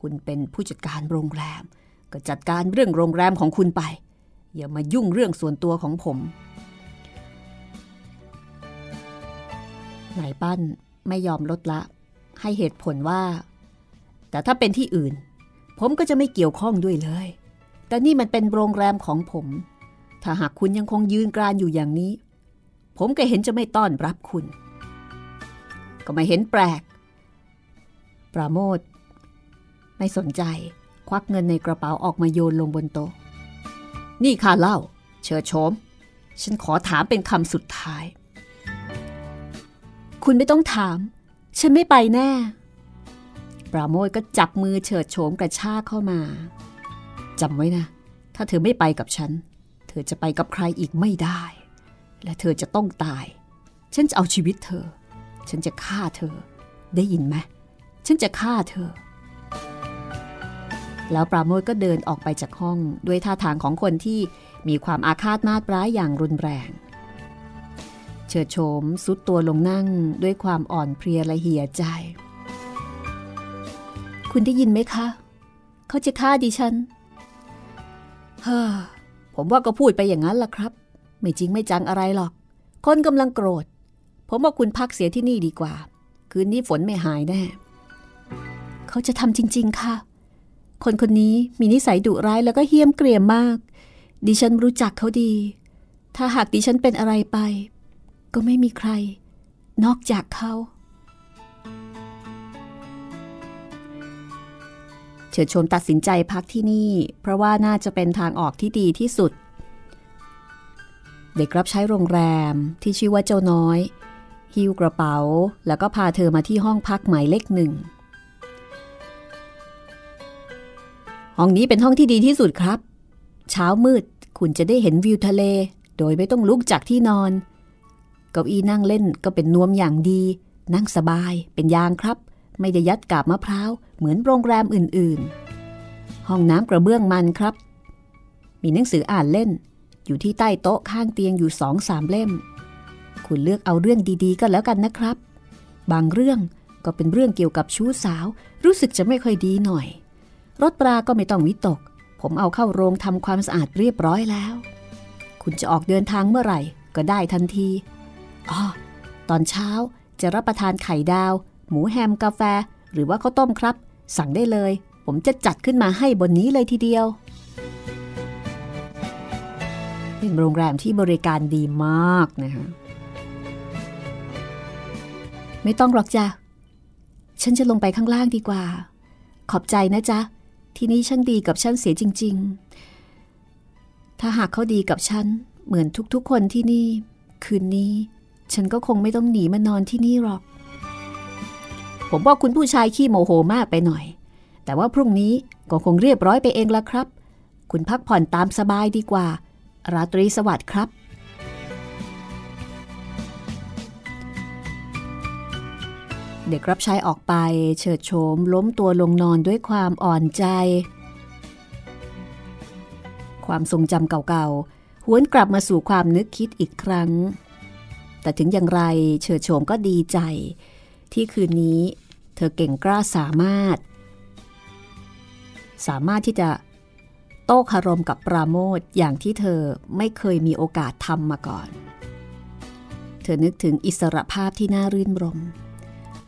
คุณเป็นผู้จัดการโรงแรมก็จัดการเรื่องโรงแรมของคุณไปอย่ามายุ่งเรื่องส่วนตัวของผมนายปั้นไม่ยอมลดละให้เหตุผลว่าแต่ถ้าเป็นที่อื่นผมก็จะไม่เกี่ยวข้องด้วยเลยแต่นี่มันเป็นโรงแรมของผมถ้าหากคุณยังคงยืนกรานอยู่อย่างนี้ผมก็เห็นจะไม่ต้อนรับคุณก็ไม่เห็นแปลกปราโมทย์ไม่สนใจควักเงินในกระเป๋าออกมาโยนลงบนโต๊ะนี่ค่ะเหล้าเชิญชมฉันขอถามเป็นคำสุดท้ายคุณไม่ต้องถามฉันไม่ไปแน่ปราโมทย์ก็จับมือเชิญชมกระชากเข้ามาจำไว้นะถ้าเธอไม่ไปกับฉันเธอจะไปกับใครอีกไม่ได้และเธอจะต้องตายฉันจะเอาชีวิตเธอฉันจะฆ่าเธอได้ยินไหมฉันจะฆ่าเธอแล้วปราโมทย์ก็เดินออกไปจากห้องด้วยท่าทางของคนที่มีความอาฆาตมาดร้ายอย่างรุนแรงเฉ ฉิดโฉมซุดตัวลงนั่งด้วยความอ่อนเพลียและเหี่ยใจคุณได้ยินไหมคะเขาจะฆ่าดิฉันเฮ้อผมว่าก็พูดไปอย่างนั้นล่ะครับไม่จริงไม่จังอะไรหรอกคนกำลังโกรธผมว่าคุณพักเสียที่นี่ดีกว่าคืนนี้ฝนไม่หายแน่เขาจะทำจริงๆค่ะคนคนนี้มีนิสัยดุร้ายแล้วก็เหี้ยมเกรียมมากดิฉันรู้จักเขาดีถ้าหากดิฉันเป็นอะไรไปก็ไม่มีใครนอกจากเขาเฉิดโฉมตัดสินใจพักที่นี่เพราะว่าน่าจะเป็นทางออกที่ดีที่สุดเด็กรับใช้โรงแรมที่ชื่อว่าเจ้าน้อยหิ้วกระเป๋าแล้วก็พาเธอมาที่ห้องพักหมายเลขหนึ่งห้องนี้เป็นห้องที่ดีที่สุดครับเช้ามืดคุณจะได้เห็นวิวทะเลโดยไม่ต้องลุกจากที่นอนเก้าอี้นั่งเล่นก็เป็นนวมอย่างดีนั่งสบายเป็นยางครับไม่ได้ยัดกาบมะพร้าวเหมือนโรงแรมอื่นๆห้องน้ำกระเบื้องมันครับมีหนังสืออ่านเล่นอยู่ที่ใต้โต๊ะข้างเตียงอยู่ 2-3 เล่มคุณเลือกเอาเรื่องดีๆก็แล้วกันนะครับบางเรื่องก็เป็นเรื่องเกี่ยวกับชู้สาวรู้สึกจะไม่ค่อยดีหน่อยรถปลาก็ไม่ต้องวิตกผมเอาเข้าโรงทำความสะอาดเรียบร้อยแล้วคุณจะออกเดินทางเมื่อไหร่ก็ได้ทันทีอ๋อตอนเช้าจะรับประทานไข่ดาวหมูแฮมกาแฟหรือว่าข้าวต้มครับสั่งได้เลยผมจะจัดขึ้นมาให้บนนี้เลยทีเดียวเป็นโรงแรมที่บริการดีมากนะคะไม่ต้องหรอกจ้ะฉันจะลงไปข้างล่างดีกว่าขอบใจนะจ๊ะที่นี่ช่างดีกับฉันเสียจริงๆถ้าหากเขาดีกับฉันเหมือนทุกๆคนที่นี่คืนนี้ฉันก็คงไม่ต้องหนีมานอนที่นี่หรอกผมว่าคุณผู้ชายขี้โมโหมากไปหน่อยแต่ว่าพรุ่งนี้ก็คงเรียบร้อยไปเองละครับคุณพักผ่อนตามสบายดีกว่าราตรีสวัสดิ์ครับเด็กรับใช้ออกไปเฉิดโฉมล้มตัวลงนอนด้วยความอ่อนใจความทรงจำเก่าๆหวนกลับมาสู่ความนึกคิดอีกครั้งแต่ถึงอย่างไรเฉิดโฉมก็ดีใจที่คืนนี้เธอเก่งกล้าสามารถที่จะโต้คารมกับปราโมทย์อย่างที่เธอไม่เคยมีโอกาสทำมาก่อนเธอนึกถึงอิสรภาพที่น่ารื่นรมย์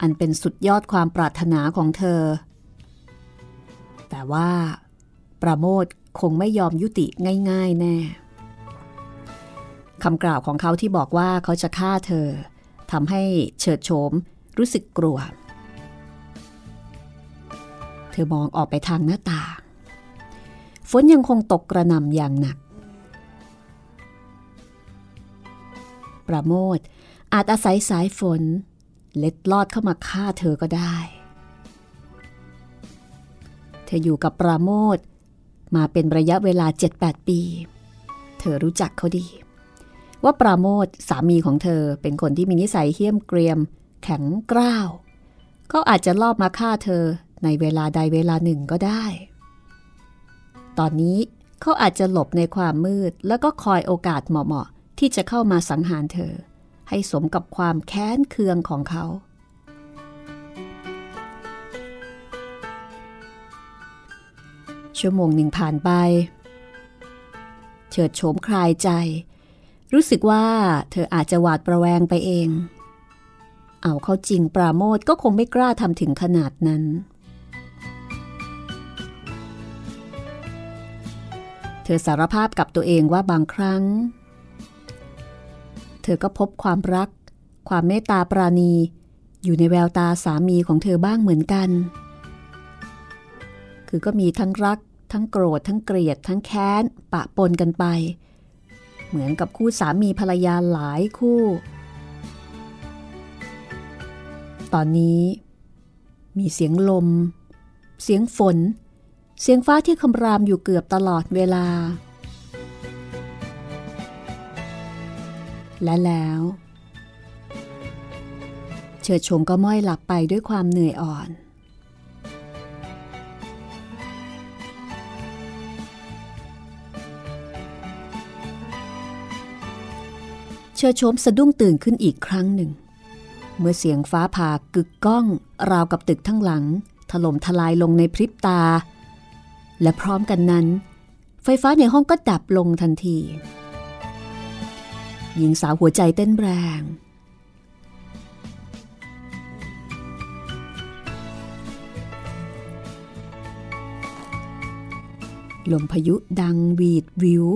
อันเป็นสุดยอดความปรารถนาของเธอแต่ว่าปราโมทย์คงไม่ยอมยุติง่ายๆแน่คำกล่าวของเขาที่บอกว่าเขาจะฆ่าเธอทำให้เฉิดโฉมรู้สึกกลัวเธอมองออกไปทางหน้าต่างฝนยังคงตกกระหน่ำอย่างหนักปราโมทย์อาจอาศัยสายฝนเล็ดลอดเข้ามาฆ่าเธอก็ได้เธออยู่กับปราโมทย์มาเป็นระยะเวลา 7-8 ปีเธอรู้จักเขาดีว่าปราโมทย์สามีของเธอเป็นคนที่มีนิสัยเหี้ยมเกรียมแข็งกร้าวเขาอาจจะลอบมาฆ่าเธอในเวลาใดเวลาหนึ่งก็ได้ตอนนี้เขาอาจจะหลบในความมืดแล้วก็คอยโอกาสเหมาะๆที่จะเข้ามาสังหารเธอให้สมกับความแค้นเคืองของเขาชั่วโมงหนึ่งผ่านไปเฉิดโฉมคลายใจรู้สึกว่าเธออาจจะหวาดระแวงไปเองเอาเข้าจริงปราโมทย์ก็คงไม่กล้าทำถึงขนาดนั้นเธอสารภาพกับตัวเองว่าบางครั้งเธอก็พบความรักความเมตตาปราณีอยู่ในแววตาสามีของเธอบ้างเหมือนกันคือก็มีทั้งรักทั้งโกรธทั้งเกลียดทั้งแค้นปะปนกันไปเหมือนกับคู่สามีภรรยาหลายคู่ตอนนี้มีเสียงลมเสียงฝนเสียงฟ้าที่คำรามอยู่เกือบตลอดเวลาและแล้วเฉิดโฉมก็ม้อยหลับไปด้วยความเหนื่อยอ่อน เชอโฉมสะดุ้งตื่นขึ้นอีกครั้งหนึ่งเมื่อเสียงฟ้าผ่ากึกก้องราวกับตึกทั้งหลังถล่มทลายลงในพริบตาและพร้อมกันนั้นไฟฟ้าในห้องก็ดับลงทันทีหญิงสาวหัวใจเต้นแรงลมพายุดังหวีดหวิว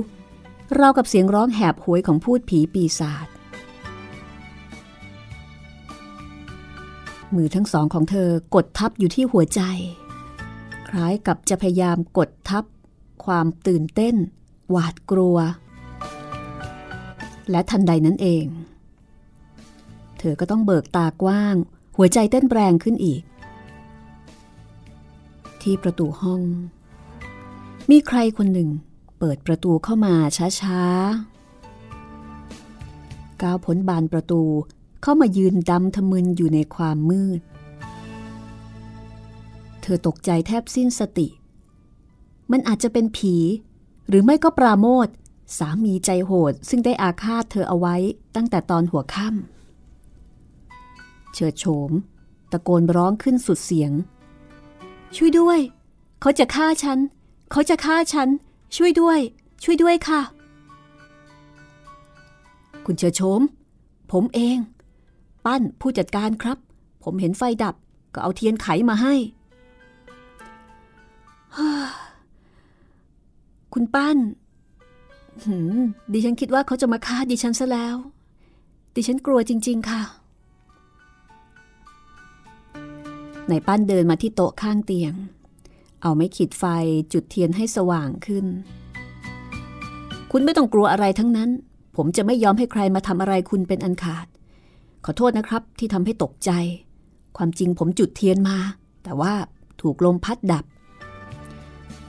ราวกับเสียงร้องแหบโหยของพูดผีปีศาจมือทั้งสองของเธอกดทับอยู่ที่หัวใจคล้ายกับจะพยายามกดทับความตื่นเต้นหวาดกลัวและทันใดนั้นเองเธอก็ต้องเบิกตากว้างหัวใจเต้นแรงขึ้นอีกที่ประตูห้องมีใครคนหนึ่งเปิดประตูเข้ามาช้าๆก้าวพ้นบานประตูเข้ามายืนดำทะมึนอยู่ในความมืดเธอตกใจแทบสิ้นสติมันอาจจะเป็นผีหรือไม่ก็ปราโมทย์สามีใจโหดซึ่งได้อาฆาตเธอเอาไว้ตั้งแต่ตอนหัวค่ำเฉิดโฉมตะโกนร้องขึ้นสุดเสียงช่วยด้วยเขาจะฆ่าฉันเขาจะฆ่าฉันช่วยด้วยช่วยด้วยค่ะคุณเฉิดโฉมผมเองปั้นผู้จัดการครับผมเห็นไฟดับก็เอาเทียนไขมาให้คุณปั้นดิฉันคิดว่าเขาจะมาฆ่าดิฉันซะแล้วดิฉันกลัวจริงๆค่ะนายปั้นเดินมาที่โต๊ะข้างเตียงเอาไม้ขีดไฟจุดเทียนให้สว่างขึ้นคุณไม่ต้องกลัวอะไรทั้งนั้นผมจะไม่ยอมให้ใครมาทำอะไรคุณเป็นอันขาดขอโทษนะครับที่ทำให้ตกใจความจริงผมจุดเทียนมาแต่ว่าถูกลมพัดดับ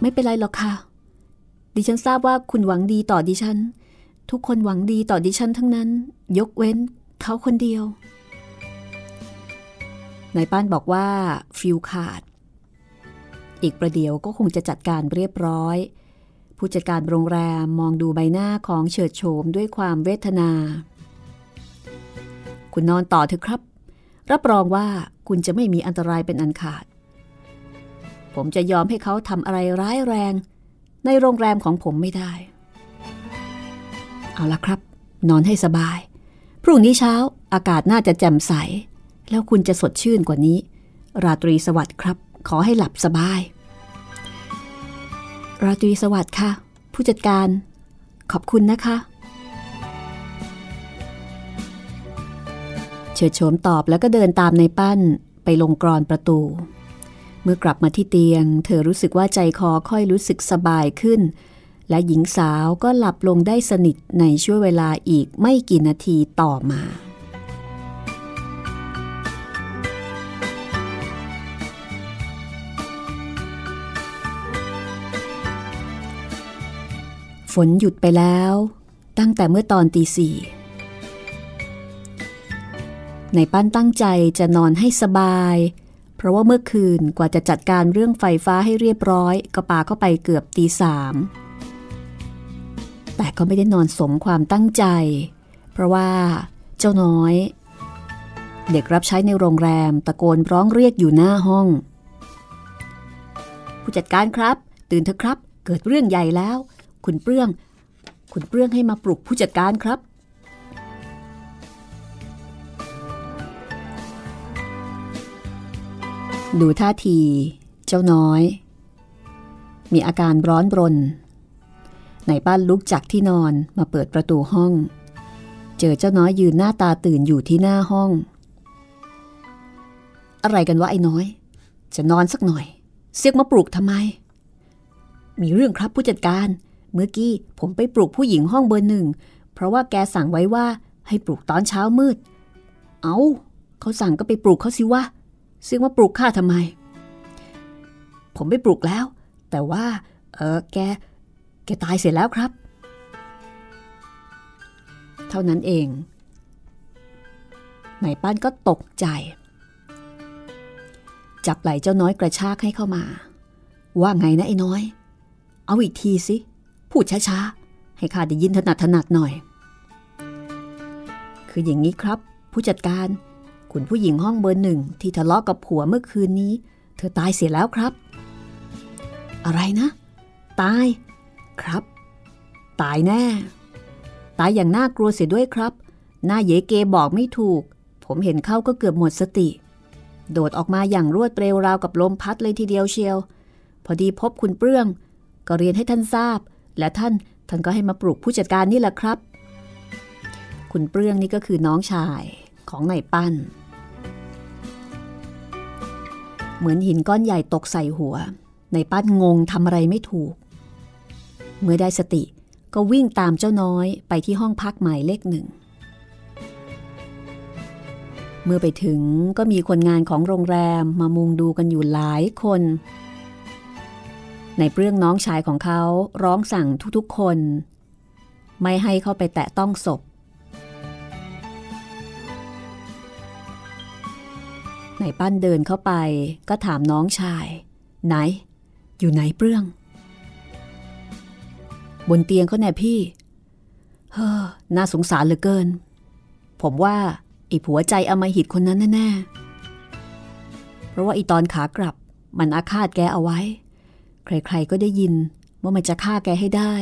ไม่เป็นไรหรอกค่ะดิฉันทราบว่าคุณหวังดีต่อดิฉันทุกคนหวังดีต่อดิฉันทั้งนั้นยกเว้นเขาคนเดียวนายป้านบอกว่าฟิวขาดอีกประเดี๋ยวก็คงจะจัดการเรียบร้อยผู้จัดการโรงแรมมองดูใบหน้าของเฉิดโฉมด้วยความเวทนาคุณนอนต่อเถอะครับรับรองว่าคุณจะไม่มีอันตรายเป็นอันขาดผมจะยอมให้เขาทำอะไรร้ายแรงในโรงแรมของผมไม่ได้เอาละครับนอนให้สบายพรุ่งนี้เช้าอากาศน่าจะแจ่มใสแล้วคุณจะสดชื่นกว่านี้ราตรีสวัสดิ์ครับขอให้หลับสบายราตรีสวัสดิ์ค่ะผู้จัดการขอบคุณนะคะเฉิดโฉมตอบแล้วก็เดินตามในปั้นไปลงกรอนประตูเมื่อกลับมาที่เตียงเธอรู้สึกว่าใจคอค่อยรู้สึกสบายขึ้นและหญิงสาวก็หลับลงได้สนิทในช่วงเวลาอีกไม่กี่นาทีต่อมาฝนหยุดไปแล้วตั้งแต่เมื่อตอนตีสี่นายปั้นตั้งใจจะนอนให้สบายเพราะว่าเมื่อคืนกว่าจะจัดการเรื่องไฟฟ้าให้เรียบร้อยก็ปาเข้าไปเกือบตีสามแต่ก็ไม่ได้นอนสมความตั้งใจเพราะว่าเจ้าน้อยเด็กรับใช้ในโรงแรมตะโกนร้องเรียกอยู่หน้าห้องผู้จัดการครับตื่นเถอะครับเกิดเรื่องใหญ่แล้วคุณเปลื้องให้มาปลุกผู้จัดการครับดูท่าทีเจ้าน้อยมีอาการร้อนรนนายป้าลุกจากที่นอนมาเปิดประตูห้องเจอเจ้าน้อยยืนหน้าตาตื่นอยู่ที่หน้าห้องอะไรกันวะไอ้น้อยจะนอนสักหน่อยเสียกมาปลุกทำไมมีเรื่องครับผู้จัดการเมื่อกี้ผมไปปลุกผู้หญิงห้องเบอร์หนึ่งเพราะว่าแกสั่งไว้ว่าให้ปลุกตอนเช้ามืดเอาเขาสั่งก็ไปปลุกเขาสิวะเสียงว่าปลุกข้าทำไมผมไปปลุกแล้วแต่ว่าแกตายเสียแล้วครับเท่านั้นเองนายป้านก็ตกใจจับไหล่เจ้าน้อยกระชากให้เข้ามาว่าไงนะไอ้น้อยเอาอีกทีสิพูดช้าๆให้ข้าได้ยินถนัดหน่อย คืออย่างนี้ครับผู้จัดการคุณผู้หญิงห้องเบอร์หนึ่งที่ทะเลาะกับผัวเมื่อคืนนี้เธอตายเสียแล้วครับอะไรนะตายครับตายแน่ตายอย่างน่ากลัวเสียด้วยครับหน้าเยเกบอกไม่ถูกผมเห็นเข้าก็เกือบหมดสติโดดออกมาอย่างรวดเร็วราวกับลมพัดเลยทีเดียวเชียวพอดีพบคุณเปลื้องก็เรียนให้ท่านทราบและท่านก็ให้มาปลุกผู้จัดการนี่แหละครับคุณเปลื้องนี่ก็คือน้องชายของนายปั้นเหมือนหินก้อนใหญ่ตกใส่หัวนายปั้นงงทำอะไรไม่ถูกเมื่อได้สติก็วิ่งตามเจ้าน้อยไปที่ห้องพักหมายเลขหนึ่งเมื่อไปถึงก็มีคนงานของโรงแรมมามุงดูกันอยู่หลายคนในเปลื้องน้องชายของเขาร้องสั่งทุกๆคนไม่ให้เข้าไปแตะต้องศพในปั้นเดินเข้าไปก็ถามน้องชายไหนอยู่ไหนเปลื้องบนเตียงเขาแน่พี่เฮ้อน่าสงสารเหลือเกินผมว่าไอ้ผัวใจอำมหิตคนนั้นแน่ๆเพราะว่าไอ้ตอนขากลับมันอาฆาตแกเอาไว้ใครๆก็ได้ยินว่ามันจะฆ่าแกให้ได้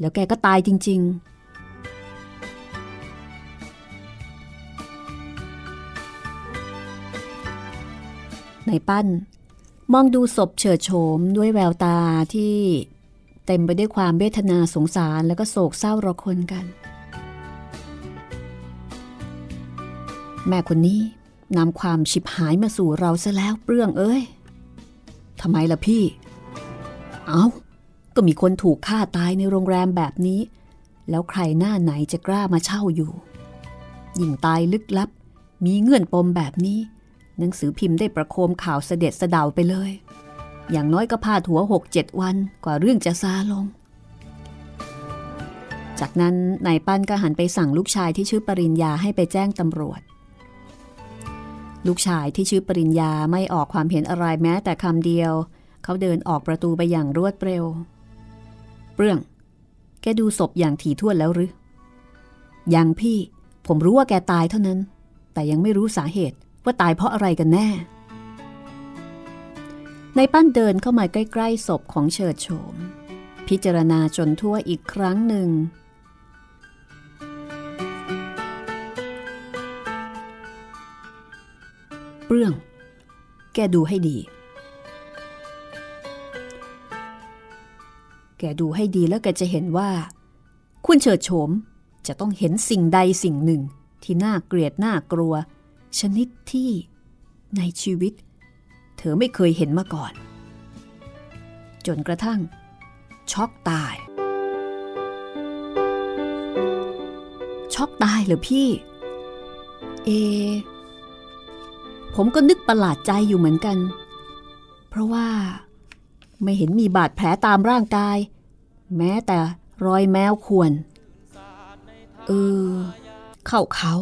แล้วแกก็ตายจริงๆในปั้นมองดูศพเฉิดโฉมด้วยแววตาที่เต็มไปด้วยความเวทนาสงสารและก็โศกเศร้าระคนกันแม่คนนี้นำความฉิบหายมาสู่เราซะแล้วเปลื้องเอ้ยทำไมล่ะพี่เอ้าก็มีคนถูกฆ่าตายในโรงแรมแบบนี้แล้วใครหน้าไหนจะกล้ามาเช่าอยู่ยิ่งตายลึกลับมีเงื่อนปมแบบนี้หนังสือพิมพ์ได้ประโคมข่าวเสด็จสะเดาไปเลยอย่างน้อยก็พาดหัว 6-7 วันกว่าเรื่องจะซาลงจากนั้นนายปั้นก็หันไปสั่งลูกชายที่ชื่อปริญญาให้ไปแจ้งตำรวจลูกชายที่ชื่อปริญญาไม่ออกความเห็นอะไรแม้แต่คำเดียวเขาเดินออกประตูไปอย่างรวดเร็วเปลื้องแกดูศพอย่างถี่ถ้วนแล้วหรือยังพี่ผมรู้ว่าแกตายเท่านั้นแต่ยังไม่รู้สาเหตุว่าตายเพราะอะไรกันแน่นายปั้นเดินเข้ามาใกล้ๆศพของเฉิดโฉมพิจารณาจนทั่วอีกครั้งหนึ่งเปลื้องแกดูให้ดีแล้วแกจะเห็นว่าคุณเฉิดโฉมจะต้องเห็นสิ่งใดสิ่งหนึ่งที่น่าเกลียดน่ากลัวชนิดที่ในชีวิตเธอไม่เคยเห็นมาก่อนจนกระทั่งช็อกตายเหรอพี่ผมก็นึกประหลาดใจอยู่เหมือนกันเพราะว่าไม่เห็นมีบาดแผลตามร่างกายแม้แต่รอยแมวข่วนเขา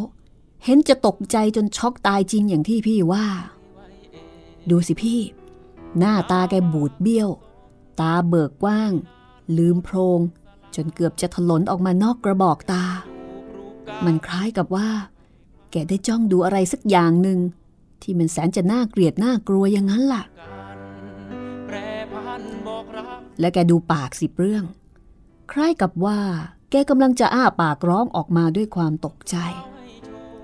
เห็นจะตกใจจนช็อกตายจริงอย่างที่พี่ว่าดูสิพี่หน้าตาแกบูดเบี้ยวตาเบิกกว้างลืมโพรงจนเกือบจะถลนออกมานอกกระบอกตามันคล้ายกับว่าแกได้จ้องดูอะไรสักอย่างหนึ่งที่มันแสนจะน่าเกลียดน่ากลัวอย่างนั้นล่ะและแกดูปากสิเปลื้องคล้ายกับว่าแกกำลังจะอ้าปากร้องออกมาด้วยความตกใจ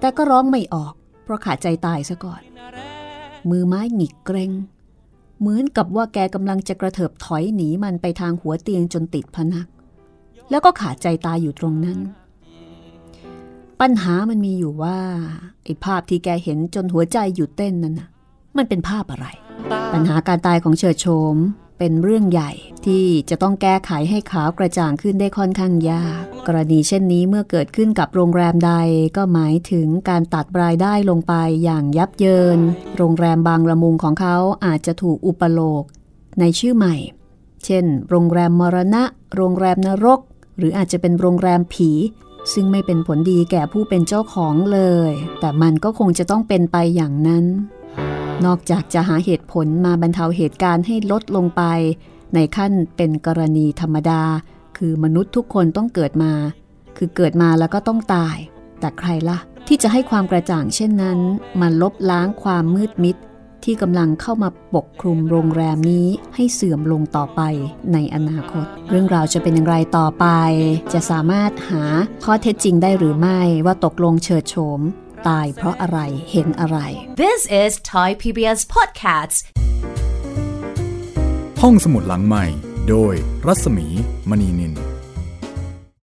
แต่ก็ร้องไม่ออกเพราะขาดใจตายซะก่อนมือไม้หงิกเกร็งเหมือนกับว่าแกกำลังจะกระเถิบถอยหนีมันไปทางหัวเตียงจนติดพนักแล้วก็ขาดใจตายอยู่ตรงนั้นปัญหามันมีอยู่ว่าไอ้ภาพที่แกเห็นจนหัวใจหยุดเต้นนั่นน่ะมันเป็นภาพอะไรปัญหาการตายของเฉิดโฉมเป็นเรื่องใหญ่ที่จะต้องแก้ไขให้ขาวกระจ่างขึ้นได้ค่อนข้างยากกรณีเช่นนี้เมื่อเกิดขึ้นกับโรงแรมใดก็หมายถึงการตัดรายได้ลงไปอย่างยับเยินโรงแรมบางละมุงของเขาอาจจะถูกอุปโลกในชื่อใหม่เช่นโรงแรมมรณะโรงแรมนรกหรืออาจจะเป็นโรงแรมผีซึ่งไม่เป็นผลดีแก่ผู้เป็นเจ้าของเลยแต่มันก็คงจะต้องเป็นไปอย่างนั้นนอกจากจะหาเหตุผลมาบรรเทาเหตุการณ์ให้ลดลงไปในขั้นเป็นกรณีธรรมดาคือมนุษย์ทุกคนต้องเกิดมาแล้วก็ต้องตาย แต่ใครล่ะที่จะให้ความกระจ่างเช่นนั้นมันลบล้างความมืดมิดที่กำลังเข้ามาปกคลุมโรงแรมนี้ให้เสื่อมลงต่อไปในอนาคตเรื่องราวจะเป็นอย่างไรต่อไปจะสามารถหาข้อเท็จจริงได้หรือไม่ว่าตกลงเฉิดโฉมตายเพราะอะไรเห็นอะไร This is Thai PBS Podcasts ห้องสมุดหลังใหม่โดยรัศมีมณีนิน